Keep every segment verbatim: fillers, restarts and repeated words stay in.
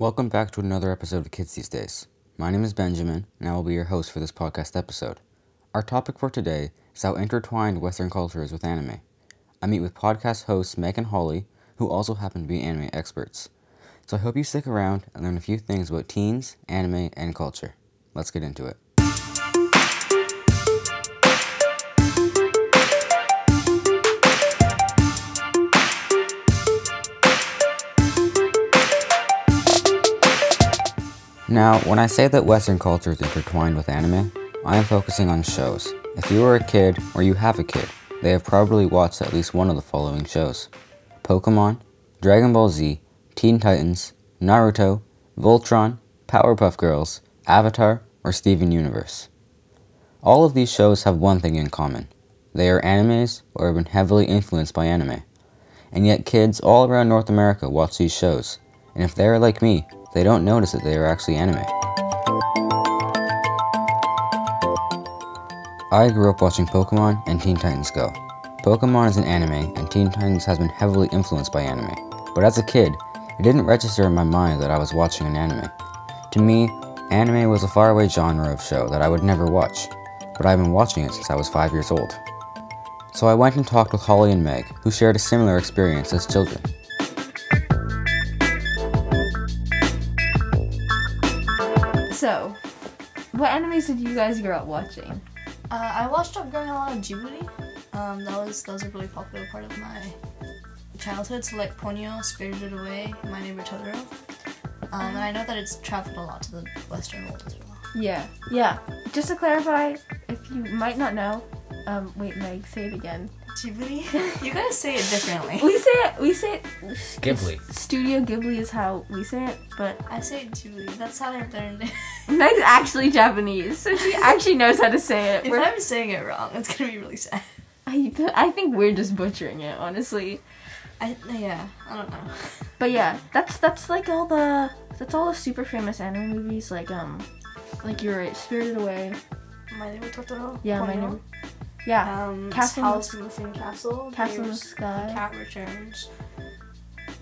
Welcome back to another episode of Kids These Days. My name is Benjamin, and I will be your host for this podcast episode. Our topic for today is how intertwined Western culture is with anime. I meet with podcast hosts Meg and Holly, who also happen to be anime experts. So I hope you stick around and learn a few things about teens, anime, and culture. Let's get into it. Now, when I say that Western culture is intertwined with anime, I am focusing on shows. If you are a kid, or you have a kid, they have probably watched at least one of the following shows: Pokemon, Dragon Ball Z, Teen Titans, Naruto, Voltron, Powerpuff Girls, Avatar, or Steven Universe. All of these shows have one thing in common: they are animes or have been heavily influenced by anime. And yet kids all around North America watch these shows, and if they are like me, they don't notice that they are actually anime. I grew up watching Pokemon and Teen Titans Go. Pokemon is an anime, and Teen Titans has been heavily influenced by anime, but as a kid, it didn't register in my mind that I was watching an anime. To me, anime was a faraway genre of show that I would never watch, but I've been watching it since I was five years old. So I went and talked with Holly and Meg, who shared a similar experience as children. So, what animes did you guys grow up watching? Uh, I watched up growing a lot of Ghibli. Um, that was that was a really popular part of my childhood. So like Ponyo, Spirited Away, My Neighbor Totoro. Um, um, and I know that it's traveled a lot to the Western world as well. Yeah, yeah. Just to clarify, if you might not know, um, wait, Meg, say it again. Ghibli. You guys say it differently. We say it. We say it. Ghibli. Studio Ghibli is how we say it, but I say it Ghibli. That's how they're learned it. Meg's actually Japanese, so she actually knows how to say it. If we're... I'm saying it wrong, it's gonna be really sad. I I think we're just butchering it, honestly. I yeah. I don't know. But yeah, that's that's like all the that's all the super famous anime movies, like um, like you're right, Spirited Away. My Neighbor Totoro. Yeah, Ponyo. My Neighbor. Yeah, um, Castle in the Sky. Castle in the Sky. Cat Returns.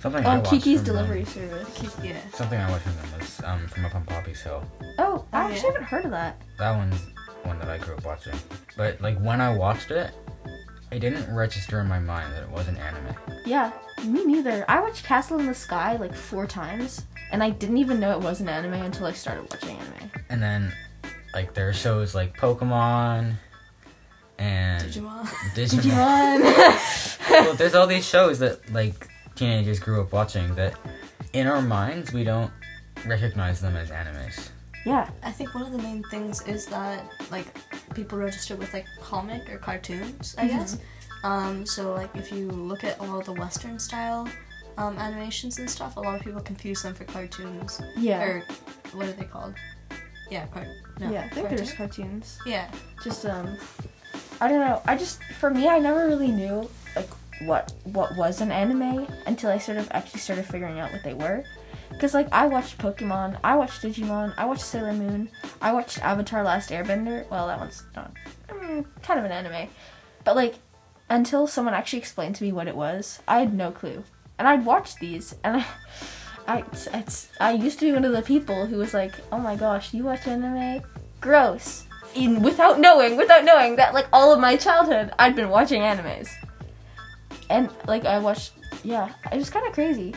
Something oh, I watched Kiki's Delivery them. Service. Kiki, yeah. Something I watched from them was um, From Up on Poppy Hill. Oh, I oh, actually yeah. haven't heard of that. That one's one that I grew up watching. But like when I watched it, it didn't register in my mind that it was an anime. Yeah, me neither. I watched Castle in the Sky like four times, and I didn't even know it was an anime until I started watching anime. And then like there are shows like Pokemon... and Digimon. Digimon. Digimon. Well, there's all these shows that like teenagers grew up watching that in our minds we don't recognize them as animes. Yeah, I think one of the main things is that like people register with like comic or cartoons, I mm-hmm. guess. Um, so like if you look at a lot of the Western style um, animations and stuff, a lot of people confuse them for cartoons. Yeah. Or what are they called? Yeah, cart. No, yeah, I think they're just cartoons. Yeah. Just um. I don't know, I just, for me, I never really knew, like, what what was an anime until I sort of actually started figuring out what they were. Because, like, I watched Pokemon, I watched Digimon, I watched Sailor Moon, I watched Avatar: Last Airbender. Well, that one's not, mm, kind of an anime. But, like, until someone actually explained to me what it was, I had no clue. And I'd watch these, and I... I, it's, it's, I used to be one of the people who was like, oh my gosh, you watch anime? Gross! In, without knowing, without knowing that, like, all of my childhood, I'd been watching animes. And, like, I watched, yeah, it was kind of crazy.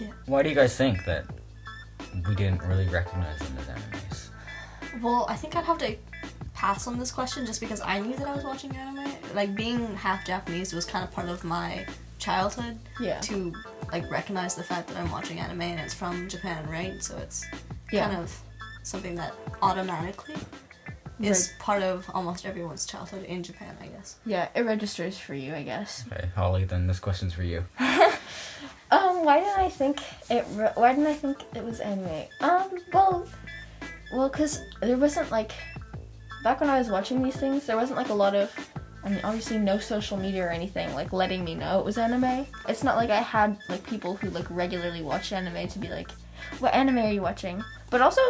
Yeah. Why do you guys think that we didn't really recognize them as animes? Well, I think I'd have to pass on this question just because I knew that I was watching anime. Like, being half Japanese was kind of part of my childhood. Yeah. To, like, recognize the fact that I'm watching anime and it's from Japan, right? So it's yeah. kind of something that automatically... is part of almost everyone's childhood in Japan, I guess. Yeah, it registers for you, I guess. Okay, Holly, then this question's for you. um, why did I think it? Re- why didn't I think it was anime? Um, well, well, because there wasn't like back when I was watching these things, there wasn't like a lot of, I mean, obviously no social media or anything like letting me know it was anime. It's not like I had like people who like regularly watched anime to be like, what anime are you watching? But also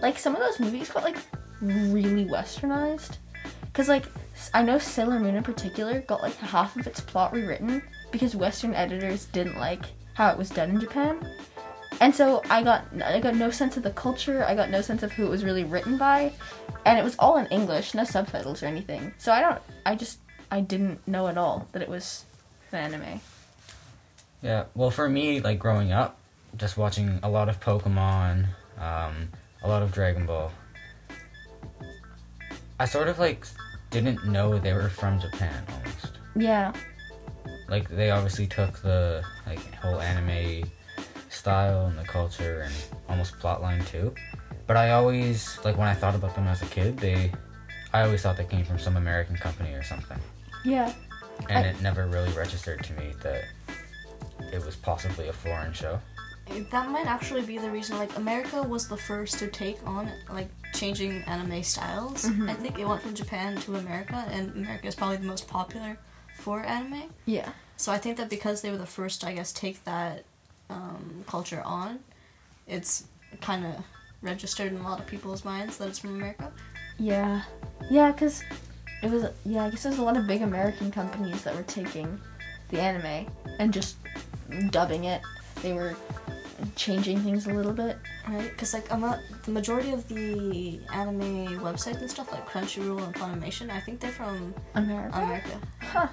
like some of those movies got like. really westernized, because like I know Sailor Moon in particular got like half of its plot rewritten because Western editors didn't like how it was done in Japan, And so I got I got no sense of the culture, I got no sense of who it was really written by, and it was all in English, no subtitles or anything. So I don't, I just, I didn't know at all that it was an anime. Yeah, well for me, like growing up, just watching a lot of Pokemon, um, a lot of Dragon Ball, I sort of like didn't know they were from Japan almost. Yeah. Like they obviously took the like whole anime style and the culture and almost plotline too, but I always like when I thought about them as a kid, they, I always thought they came from some American company or something. Yeah. And I, it never really registered to me that it was possibly a foreign show. That might actually be the reason. Like America was the first to take on like changing anime styles. Mm-hmm. I think it went from Japan to America, and America is probably the most popular for anime. Yeah. So I think that because they were the first, I guess, take that um, culture on, it's kind of registered in a lot of people's minds that it's from America. Yeah. Yeah, because it was, yeah, I guess there's a lot of big American companies that were taking the anime and just dubbing it. They were changing things a little bit. Right, because like I'm not, the majority of the anime websites and stuff, like Crunchyroll and Funimation, I think they're from America. America. Huh.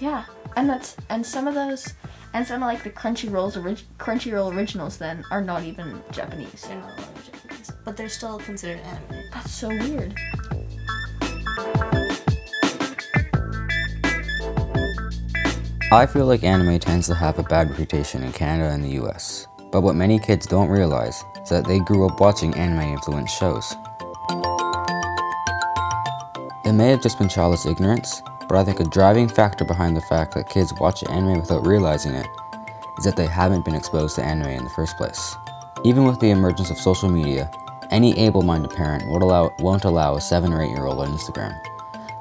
Yeah, and that's, and some of those, and some of like the Crunchyroll's orig- Crunchyroll originals then are not even Japanese. They're not a lot of Japanese, but they're still considered anime. That's so weird. I feel like anime tends to have a bad reputation in Canada and the U S, but what many kids don't realize is that they grew up watching anime-influenced shows. It may have just been childish ignorance, but I think a driving factor behind the fact that kids watch anime without realizing it is that they haven't been exposed to anime in the first place. Even with the emergence of social media, any able-minded parent won't allow, won't allow a seven or eight year old on Instagram.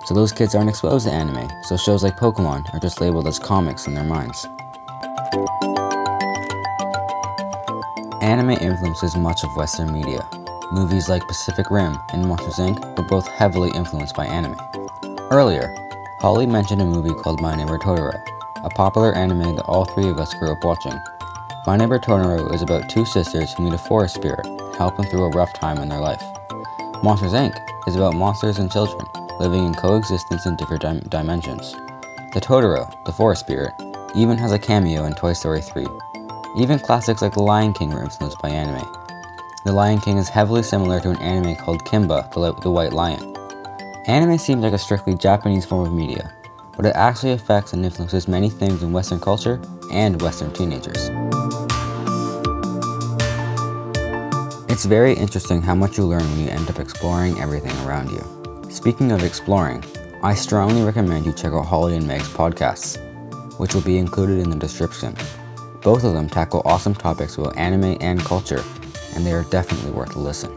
So those kids aren't exposed to anime, so shows like Pokemon are just labeled as comics in their minds. Anime influences much of Western media. Movies like Pacific Rim and Monsters, Incorporated were both heavily influenced by anime. Earlier, Holly mentioned a movie called My Neighbor Totoro, a popular anime that all three of us grew up watching. My Neighbor Totoro is about two sisters who meet a forest spirit and help them through a rough time in their life. Monsters, Incorporated is about monsters and children living in coexistence in different dim- dimensions. The Totoro, the forest spirit, even has a cameo in Toy Story three. Even classics like The Lion King were influenced by anime. The Lion King is heavily similar to an anime called Kimba the, Li- the White Lion. Anime seems like a strictly Japanese form of media, but it actually affects and influences many things in Western culture and Western teenagers. It's very interesting how much you learn when you end up exploring everything around you. Speaking of exploring, I strongly recommend you check out Holly and Meg's podcasts, which will be included in the description. Both of them tackle awesome topics about anime and culture, and they are definitely worth a listen.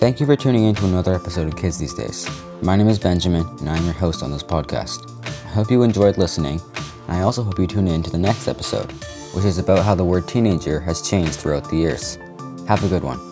Thank you for tuning in to another episode of Kids These Days. My name is Benjamin, and I'm your host on this podcast. I hope you enjoyed listening, and I also hope you tune in to the next episode, which is about how the word teenager has changed throughout the years. Have a good one.